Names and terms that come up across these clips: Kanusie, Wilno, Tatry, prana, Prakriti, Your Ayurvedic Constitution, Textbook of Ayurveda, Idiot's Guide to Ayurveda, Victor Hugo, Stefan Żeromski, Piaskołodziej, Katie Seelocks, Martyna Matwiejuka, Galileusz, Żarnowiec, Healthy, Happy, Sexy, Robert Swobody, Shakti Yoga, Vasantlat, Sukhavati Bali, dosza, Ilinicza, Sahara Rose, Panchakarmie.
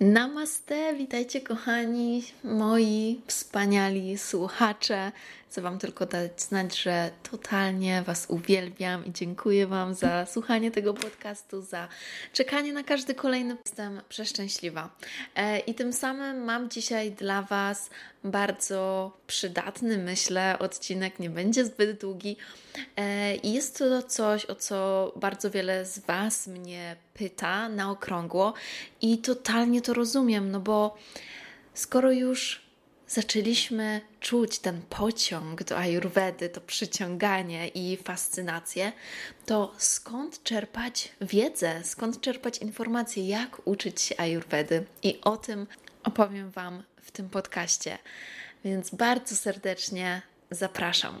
Namaste, witajcie kochani, moi wspaniali słuchacze. Chcę Wam tylko dać znać, że totalnie Was uwielbiam i dziękuję Wam za słuchanie tego podcastu, za czekanie na każdy kolejny. Jestem przeszczęśliwa. I tym samym mam dzisiaj dla Was bardzo przydatny, myślę, odcinek. Nie będzie zbyt długi. I jest to coś, o co bardzo wiele z Was mnie pyta na okrągło i totalnie to rozumiem, no bo skoro już zaczęliśmy czuć ten pociąg do Ayurvedy, to przyciąganie i fascynację, to skąd czerpać wiedzę, skąd czerpać informacje, jak uczyć się Ayurvedy? I o tym opowiem Wam w tym podcaście, więc bardzo serdecznie zapraszam.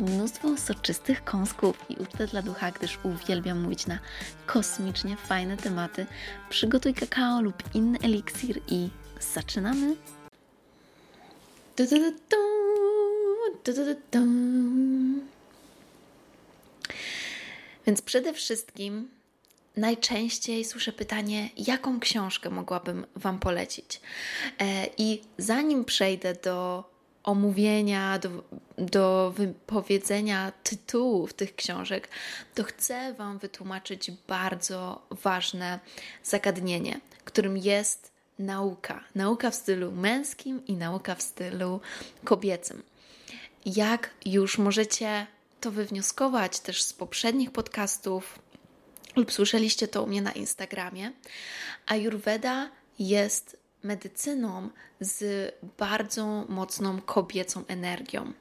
mnóstwo soczystych kąsków i ucztę dla ducha, gdyż uwielbiam mówić na kosmicznie fajne tematy. Przygotuj kakao lub inny eliksir i zaczynamy! Więc przede wszystkim najczęściej słyszę pytanie, jaką książkę mogłabym Wam polecić. I zanim przejdę do omówienia, do wypowiedzenia tytułów tych książek, to chcę Wam wytłumaczyć bardzo ważne zagadnienie, którym jest nauka. Nauka w stylu męskim i nauka w stylu kobiecym. Jak już możecie to wywnioskować też z poprzednich podcastów lub słyszeliście to u mnie na Instagramie, Ayurveda jest medycyną z bardzo mocną kobiecą energią.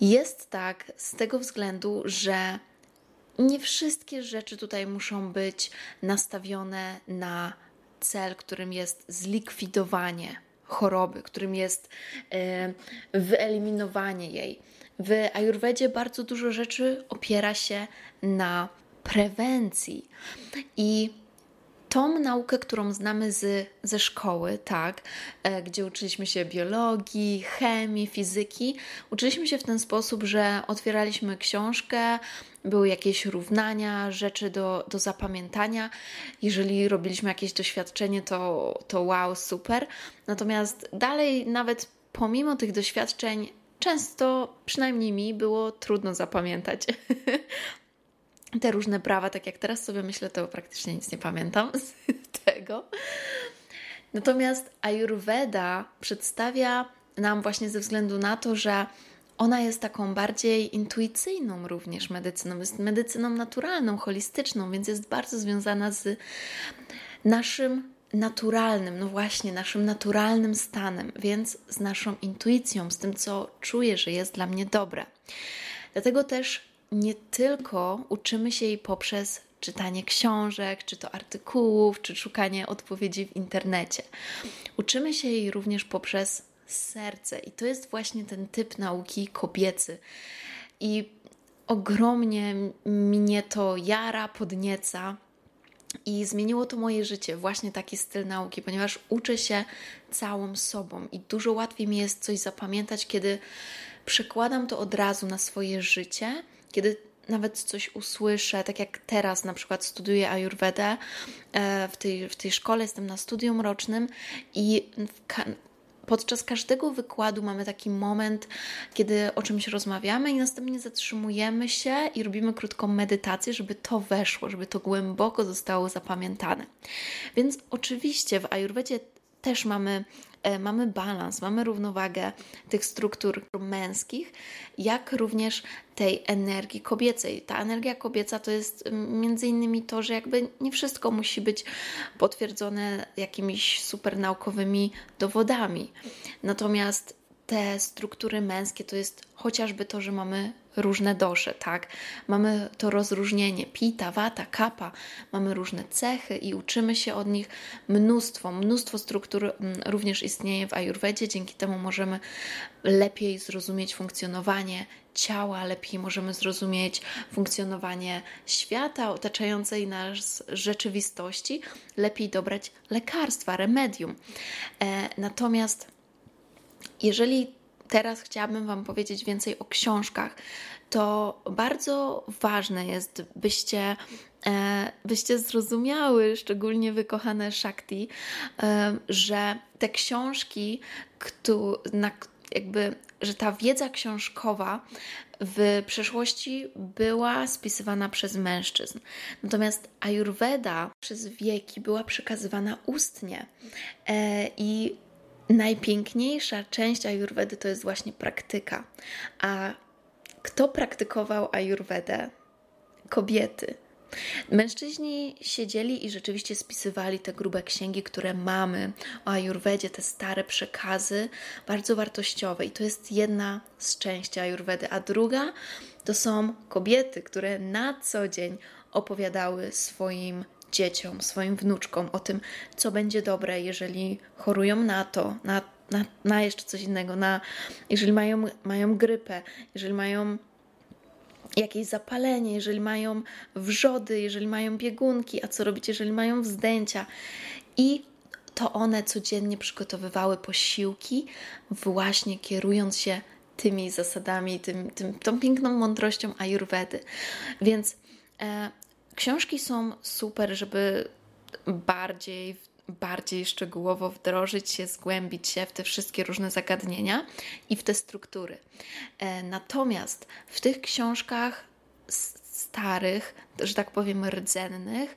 Jest tak z tego względu, że nie wszystkie rzeczy tutaj muszą być nastawione na cel, którym jest zlikwidowanie choroby, którym jest wyeliminowanie jej. W Ayurvedzie bardzo dużo rzeczy opiera się na prewencji i tą naukę, którą znamy ze szkoły, tak, gdzie uczyliśmy się biologii, chemii, fizyki, uczyliśmy się w ten sposób, że otwieraliśmy książkę, były jakieś równania, rzeczy do zapamiętania. Jeżeli robiliśmy jakieś doświadczenie, to wow, super. Natomiast dalej, nawet pomimo tych doświadczeń, często, przynajmniej mi, było trudno zapamiętać te różne prawa, tak jak teraz sobie myślę, to praktycznie nic nie pamiętam z tego. Natomiast Ayurveda przedstawia nam właśnie ze względu na to, że ona jest taką bardziej intuicyjną również medycyną. Jest medycyną naturalną, holistyczną, więc jest bardzo związana z naszym naturalnym, no właśnie, naszym naturalnym stanem, więc z naszą intuicją, z tym, co czuję, że jest dla mnie dobre. Dlatego też nie tylko uczymy się jej poprzez czytanie książek, czy to artykułów, czy szukanie odpowiedzi w internecie. Uczymy się jej również poprzez serce i to jest właśnie ten typ nauki kobiecy. I ogromnie mnie to jara, podnieca i zmieniło to moje życie, właśnie taki styl nauki, ponieważ uczę się całą sobą i dużo łatwiej mi jest coś zapamiętać, kiedy przekładam to od razu na swoje życie, kiedy nawet coś usłyszę, tak jak teraz na przykład studiuję Ayurvedę, w tej szkole jestem na studium rocznym i podczas każdego wykładu mamy taki moment, kiedy o czymś rozmawiamy i następnie zatrzymujemy się i robimy krótką medytację, żeby to weszło, żeby to głęboko zostało zapamiętane. Więc oczywiście w Ayurvedzie też mamy balans, mamy równowagę tych struktur męskich, jak również tej energii kobiecej. Ta energia kobieca to jest między innymi to, że jakby nie wszystko musi być potwierdzone jakimiś super naukowymi dowodami. Natomiast te struktury męskie to jest chociażby to, że mamy różne dosze, tak? Mamy to rozróżnienie pita, wata, kapha, mamy różne cechy i uczymy się od nich mnóstwo struktur również istnieje w Ayurvedzie, dzięki temu możemy lepiej zrozumieć funkcjonowanie ciała, lepiej możemy zrozumieć funkcjonowanie świata otaczającej nas rzeczywistości, lepiej dobrać lekarstwa, remedium. Natomiast jeżeli teraz chciałabym Wam powiedzieć więcej o książkach, to bardzo ważne jest, byście zrozumiały, szczególnie wykochane Shakti, że te książki, że ta wiedza książkowa w przeszłości była spisywana przez mężczyzn. Natomiast Ayurveda przez wieki była przekazywana ustnie i najpiękniejsza część Ayurvedy to jest właśnie praktyka. A kto praktykował Ayurvedę? Kobiety. Mężczyźni siedzieli i rzeczywiście spisywali te grube księgi, które mamy o Ayurvedzie, te stare przekazy, bardzo wartościowe. I to jest jedna z części Ayurvedy. A druga to są kobiety, które na co dzień opowiadały swoim dzieciom, swoim wnuczkom o tym, co będzie dobre, jeżeli chorują na to, na jeszcze coś innego, jeżeli mają grypę, jeżeli mają jakieś zapalenie, jeżeli mają wrzody, jeżeli mają biegunki, a co robić, jeżeli mają wzdęcia. I to one codziennie przygotowywały posiłki, właśnie kierując się tymi zasadami, tą piękną mądrością Ayurvedy. Więc książki są super, żeby bardziej szczegółowo wdrożyć się, zgłębić się w te wszystkie różne zagadnienia i w te struktury. Natomiast w tych książkach starych, że tak powiem rdzennych,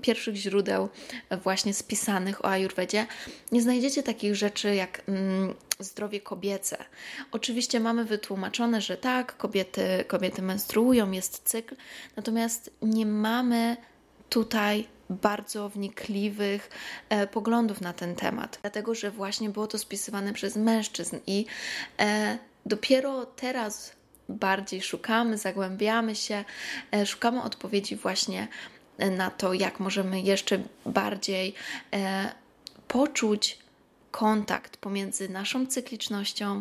pierwszych źródeł właśnie spisanych o Ayurvedzie, nie znajdziecie takich rzeczy jak zdrowie kobiece. Oczywiście mamy wytłumaczone, że tak, kobiety menstruują, jest cykl, natomiast nie mamy tutaj bardzo wnikliwych poglądów na ten temat, dlatego że właśnie było to spisywane przez mężczyzn i dopiero teraz bardziej szukamy, zagłębiamy się, szukamy odpowiedzi właśnie na to, jak możemy jeszcze bardziej poczuć kontakt pomiędzy naszą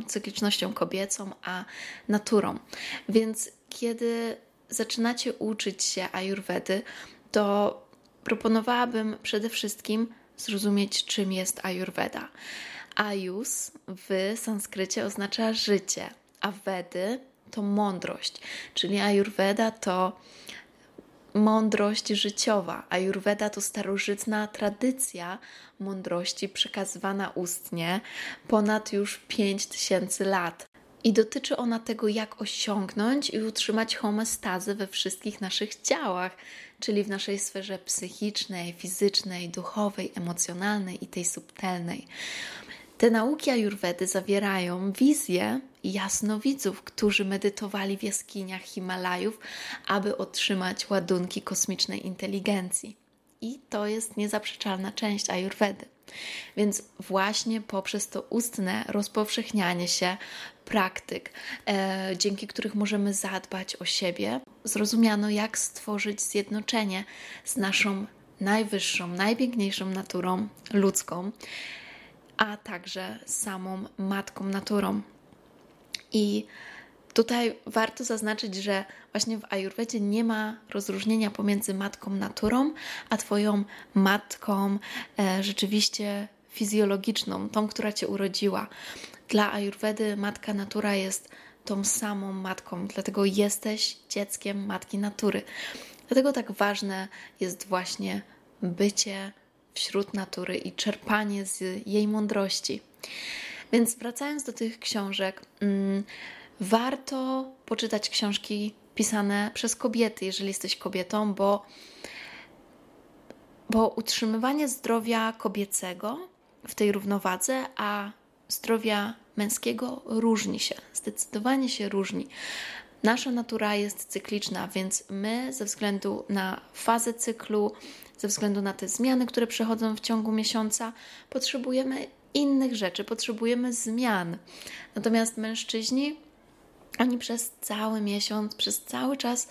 cyklicznością kobiecą, a naturą. Więc kiedy zaczynacie uczyć się Ayurvedy, to proponowałabym przede wszystkim zrozumieć, czym jest Ayurveda. Ayus w sanskrycie oznacza życie, a Vedy to mądrość, czyli Ayurveda to mądrość życiowa. Ayurveda to starożytna tradycja mądrości przekazywana ustnie ponad już 5000 lat. I dotyczy ona tego, jak osiągnąć i utrzymać homeostazę we wszystkich naszych ciałach, czyli w naszej sferze psychicznej, fizycznej, duchowej, emocjonalnej i tej subtelnej. Te nauki Ayurvedy zawierają wizję jasnowidzów, którzy medytowali w jaskiniach Himalajów, aby otrzymać ładunki kosmicznej inteligencji. I to jest niezaprzeczalna część Ayurvedy. Więc właśnie poprzez to ustne rozpowszechnianie się praktyk, dzięki których możemy zadbać o siebie, zrozumiano, jak stworzyć zjednoczenie z naszą najwyższą, najpiękniejszą naturą ludzką, a także samą matką naturą. I tutaj warto zaznaczyć, że właśnie w Ayurvedzie nie ma rozróżnienia pomiędzy matką naturą, a Twoją matką rzeczywiście fizjologiczną, tą, która Cię urodziła. Dla Ayurvedy matka natura jest tą samą matką, dlatego jesteś dzieckiem matki natury. Dlatego tak ważne jest właśnie bycie wśród natury i czerpanie z jej mądrości. Więc wracając do tych książek, warto poczytać książki pisane przez kobiety, jeżeli jesteś kobietą, bo utrzymywanie zdrowia kobiecego w tej równowadze, a zdrowia męskiego różni się, zdecydowanie się różni. Nasza natura jest cykliczna, więc my ze względu na fazę cyklu, ze względu na te zmiany, które przechodzą w ciągu miesiąca, potrzebujemy innych rzeczy, potrzebujemy zmian. Natomiast mężczyźni, oni przez cały miesiąc, przez cały czas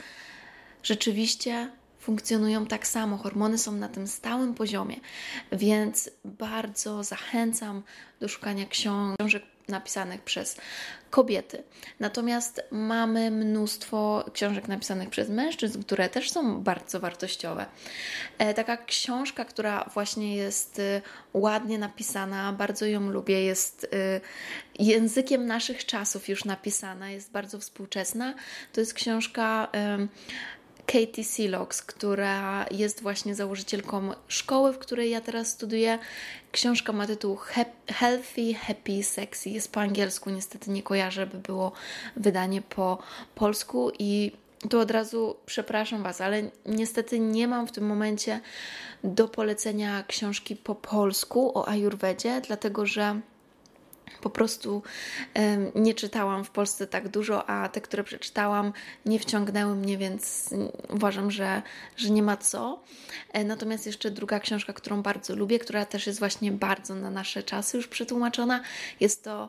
rzeczywiście funkcjonują tak samo, hormony są na tym stałym poziomie, więc bardzo zachęcam do szukania książek napisanych przez kobiety. Natomiast mamy mnóstwo książek napisanych przez mężczyzn, które też są bardzo wartościowe. Taka książka, która właśnie jest ładnie napisana, bardzo ją lubię, jest językiem naszych czasów już napisana, jest bardzo współczesna. To jest książka Katie Seelocks, która jest właśnie założycielką szkoły, w której ja teraz studiuję. Książka ma tytuł Healthy, Happy, Sexy. Jest po angielsku, niestety nie kojarzę, by było wydanie po polsku i tu od razu przepraszam Was, ale niestety nie mam w tym momencie do polecenia książki po polsku o Ayurvedzie, dlatego że po prostu nie czytałam w Polsce tak dużo, a te, które przeczytałam, nie wciągnęły mnie, więc uważam, że nie ma co. Natomiast jeszcze druga książka, którą bardzo lubię, która też jest właśnie bardzo na nasze czasy już przetłumaczona, jest to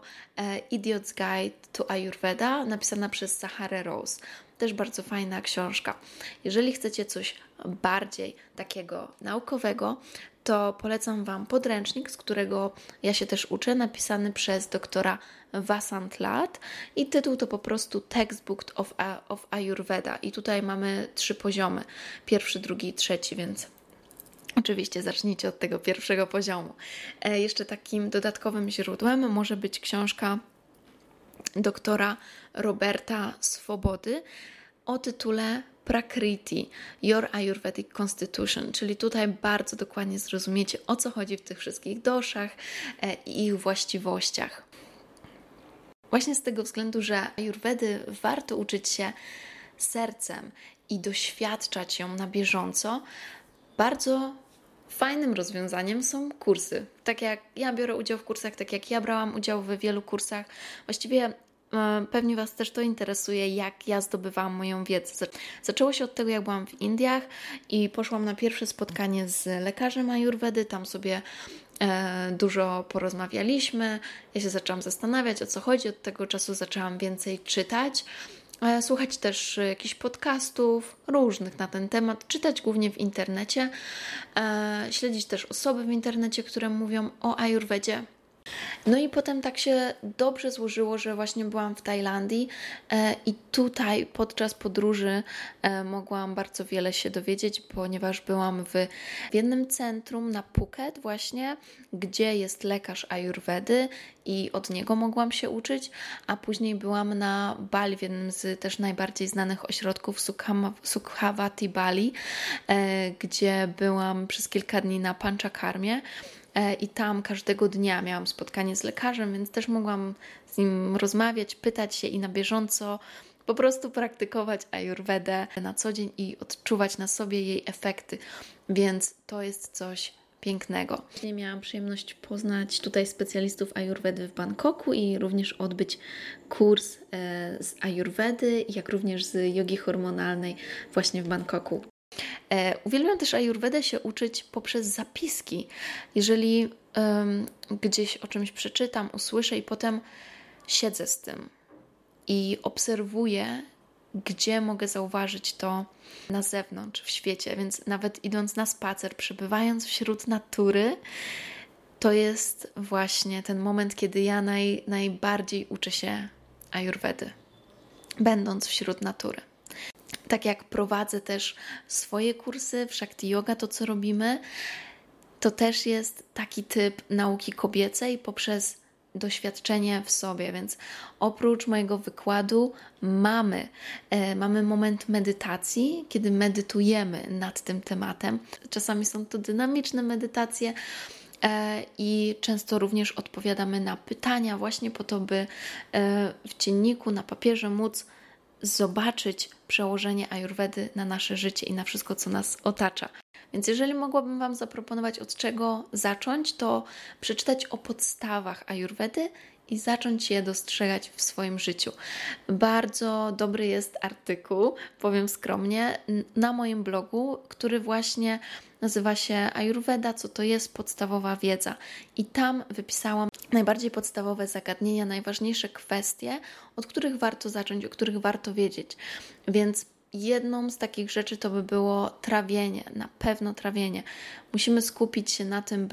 Idiot's Guide to Ayurveda, napisana przez Saharę Rose. Też bardzo fajna książka. Jeżeli chcecie coś bardziej takiego naukowego, to polecam Wam podręcznik, z którego ja się też uczę, napisany przez doktora Vasantlat i tytuł to po prostu Textbook of Ayurveda i tutaj mamy 3 poziomy, 1., 2., 3, więc oczywiście zacznijcie od tego 1. poziomu. Jeszcze takim dodatkowym źródłem może być książka doktora Roberta Swobody o tytule Prakriti, Your Ayurvedic Constitution, czyli tutaj bardzo dokładnie zrozumiecie, o co chodzi w tych wszystkich doszach i ich właściwościach. Właśnie z tego względu, że Ayurvedy warto uczyć się sercem i doświadczać ją na bieżąco, bardzo fajnym rozwiązaniem są kursy. Tak jak ja biorę udział w kursach, tak jak ja brałam udział w wielu kursach, właściwie pewnie Was też to interesuje, jak ja zdobywałam moją wiedzę. Zaczęło się od tego, jak byłam w Indiach i poszłam na pierwsze spotkanie z lekarzem Ayurvedy, tam sobie dużo porozmawialiśmy, ja się zaczęłam zastanawiać, o co chodzi, od tego czasu zaczęłam więcej czytać, słuchać też jakichś podcastów różnych na ten temat, czytać głównie w internecie, śledzić też osoby w internecie, które mówią o Ayurvedzie. No i potem tak się dobrze złożyło, że właśnie byłam w Tajlandii i tutaj podczas podróży mogłam bardzo wiele się dowiedzieć, ponieważ byłam w jednym centrum na Phuket właśnie, gdzie jest lekarz Ayurvedy i od niego mogłam się uczyć, a później byłam na Bali, w jednym z też najbardziej znanych ośrodków Sukhavati Bali, gdzie byłam przez kilka dni na Panchakarmie. I tam każdego dnia miałam spotkanie z lekarzem, więc też mogłam z nim rozmawiać, pytać się i na bieżąco po prostu praktykować Ayurvedę na co dzień i odczuwać na sobie jej efekty, więc to jest coś pięknego. Miałam przyjemność poznać tutaj specjalistów Ayurvedy w Bangkoku i również odbyć kurs z Ayurvedy, jak również z jogi hormonalnej właśnie w Bangkoku. Uwielbiam też Ayurvedę się uczyć poprzez zapiski. Jeżeli gdzieś o czymś przeczytam, usłyszę i potem siedzę z tym i obserwuję, gdzie mogę zauważyć to na zewnątrz, w świecie. Więc nawet idąc na spacer, przebywając wśród natury, to jest właśnie ten moment, kiedy ja najbardziej uczę się Ayurvedy, będąc wśród natury. Tak jak prowadzę też swoje kursy w Shakti Yoga, to co robimy, to też jest taki typ nauki kobiecej poprzez doświadczenie w sobie, więc oprócz mojego wykładu mamy moment medytacji, kiedy medytujemy nad tym tematem. Czasami są to dynamiczne medytacje i często również odpowiadamy na pytania właśnie po to, by w dzienniku, na papierze móc zobaczyć przełożenie Ayurvedy na nasze życie i na wszystko, co nas otacza. Więc jeżeli mogłabym Wam zaproponować, od czego zacząć, to przeczytać o podstawach Ayurvedy i zacząć je dostrzegać w swoim życiu. Bardzo dobry jest artykuł, powiem skromnie, na moim blogu, który właśnie nazywa się Ayurveda, co to jest podstawowa wiedza. I tam wypisałam najbardziej podstawowe zagadnienia, najważniejsze kwestie, od których warto zacząć, o których warto wiedzieć. Więc jedną z takich rzeczy to by było trawienie, na pewno trawienie. Musimy skupić się na tym,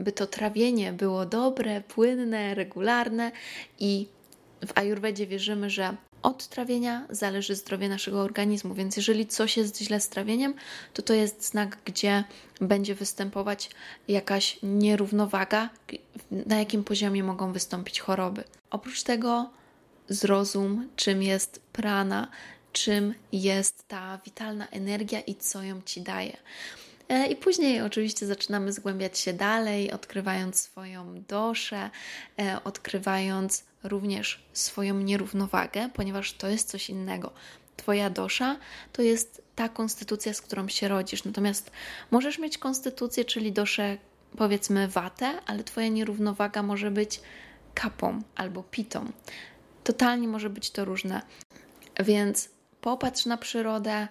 by to trawienie było dobre, płynne, regularne i w Ayurvedzie wierzymy, że od trawienia zależy zdrowie naszego organizmu, więc jeżeli coś jest źle z trawieniem, to jest znak, gdzie będzie występować jakaś nierównowaga, na jakim poziomie mogą wystąpić choroby. Oprócz tego zrozum, czym jest prana, czym jest ta witalna energia i co ją Ci daje. I później oczywiście zaczynamy zgłębiać się dalej, odkrywając swoją doszę, odkrywając również swoją nierównowagę, ponieważ to jest coś innego. Twoja dosza to jest ta konstytucja, z którą się rodzisz. Natomiast możesz mieć konstytucję, czyli doszę, powiedzmy watę, ale Twoja nierównowaga może być kapą albo pitą. Totalnie może być to różne. Więc popatrz na przyrodę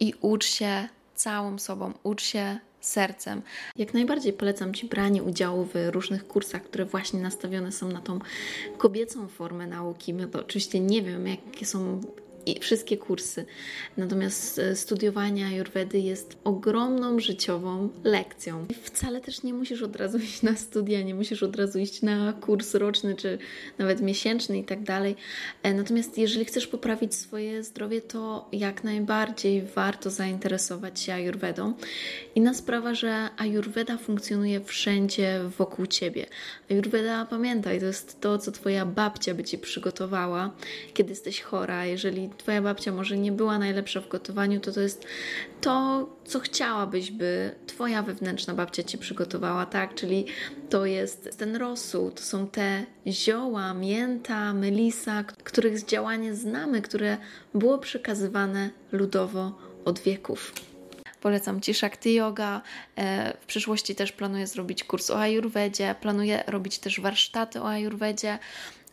i ucz się całą sobą, ucz się sercem. Jak najbardziej polecam Ci branie udziału w różnych kursach, które właśnie nastawione są na tą kobiecą formę nauki. My to oczywiście nie wiem, jakie są wszystkie kursy, natomiast studiowanie Ayurvedy jest ogromną życiową lekcją. Wcale też nie musisz od razu iść na studia, nie musisz od razu iść na kurs roczny, czy nawet miesięczny i tak dalej. Natomiast jeżeli chcesz poprawić swoje zdrowie, to jak najbardziej warto zainteresować się Ayurvedą. Inna sprawa, że Ayurveda funkcjonuje wszędzie wokół Ciebie. Ayurveda, pamiętaj, to jest to, co Twoja babcia by Ci przygotowała, kiedy jesteś chora. Jeżeli Twoja babcia może nie była najlepsza w gotowaniu, to jest to, co chciałabyś, by Twoja wewnętrzna babcia Ci przygotowała, tak? Czyli to jest ten rosół, to są te zioła, mięta, melisa, których działanie znamy, które było przekazywane ludowo od wieków. Polecam Ci Shakti Yoga, w przyszłości też planuję zrobić kurs o Ayurvedzie, planuję robić też warsztaty o Ayurvedzie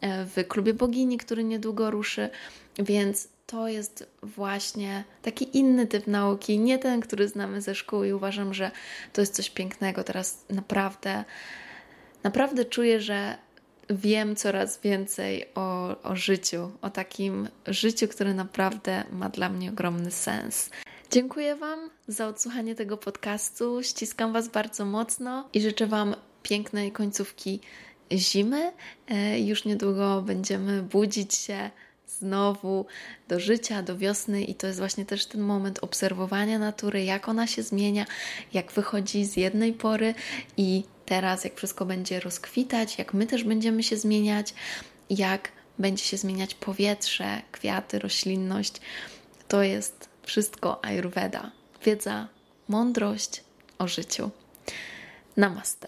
w Klubie Bogini, który niedługo ruszy, więc to jest właśnie taki inny typ nauki, nie ten, który znamy ze szkół i uważam, że to jest coś pięknego. Teraz naprawdę czuję, że wiem coraz więcej o życiu, o takim życiu, które naprawdę ma dla mnie ogromny sens. Dziękuję Wam za odsłuchanie tego podcastu, ściskam Was bardzo mocno i życzę Wam pięknej końcówki zimy. Już niedługo będziemy budzić się znowu do życia, do wiosny i to jest właśnie też ten moment obserwowania natury, jak ona się zmienia, jak wychodzi z jednej pory i teraz jak wszystko będzie rozkwitać, jak my też będziemy się zmieniać, jak będzie się zmieniać powietrze, kwiaty, roślinność. To jest wszystko Ayurveda. Wiedza, mądrość o życiu. Namaste.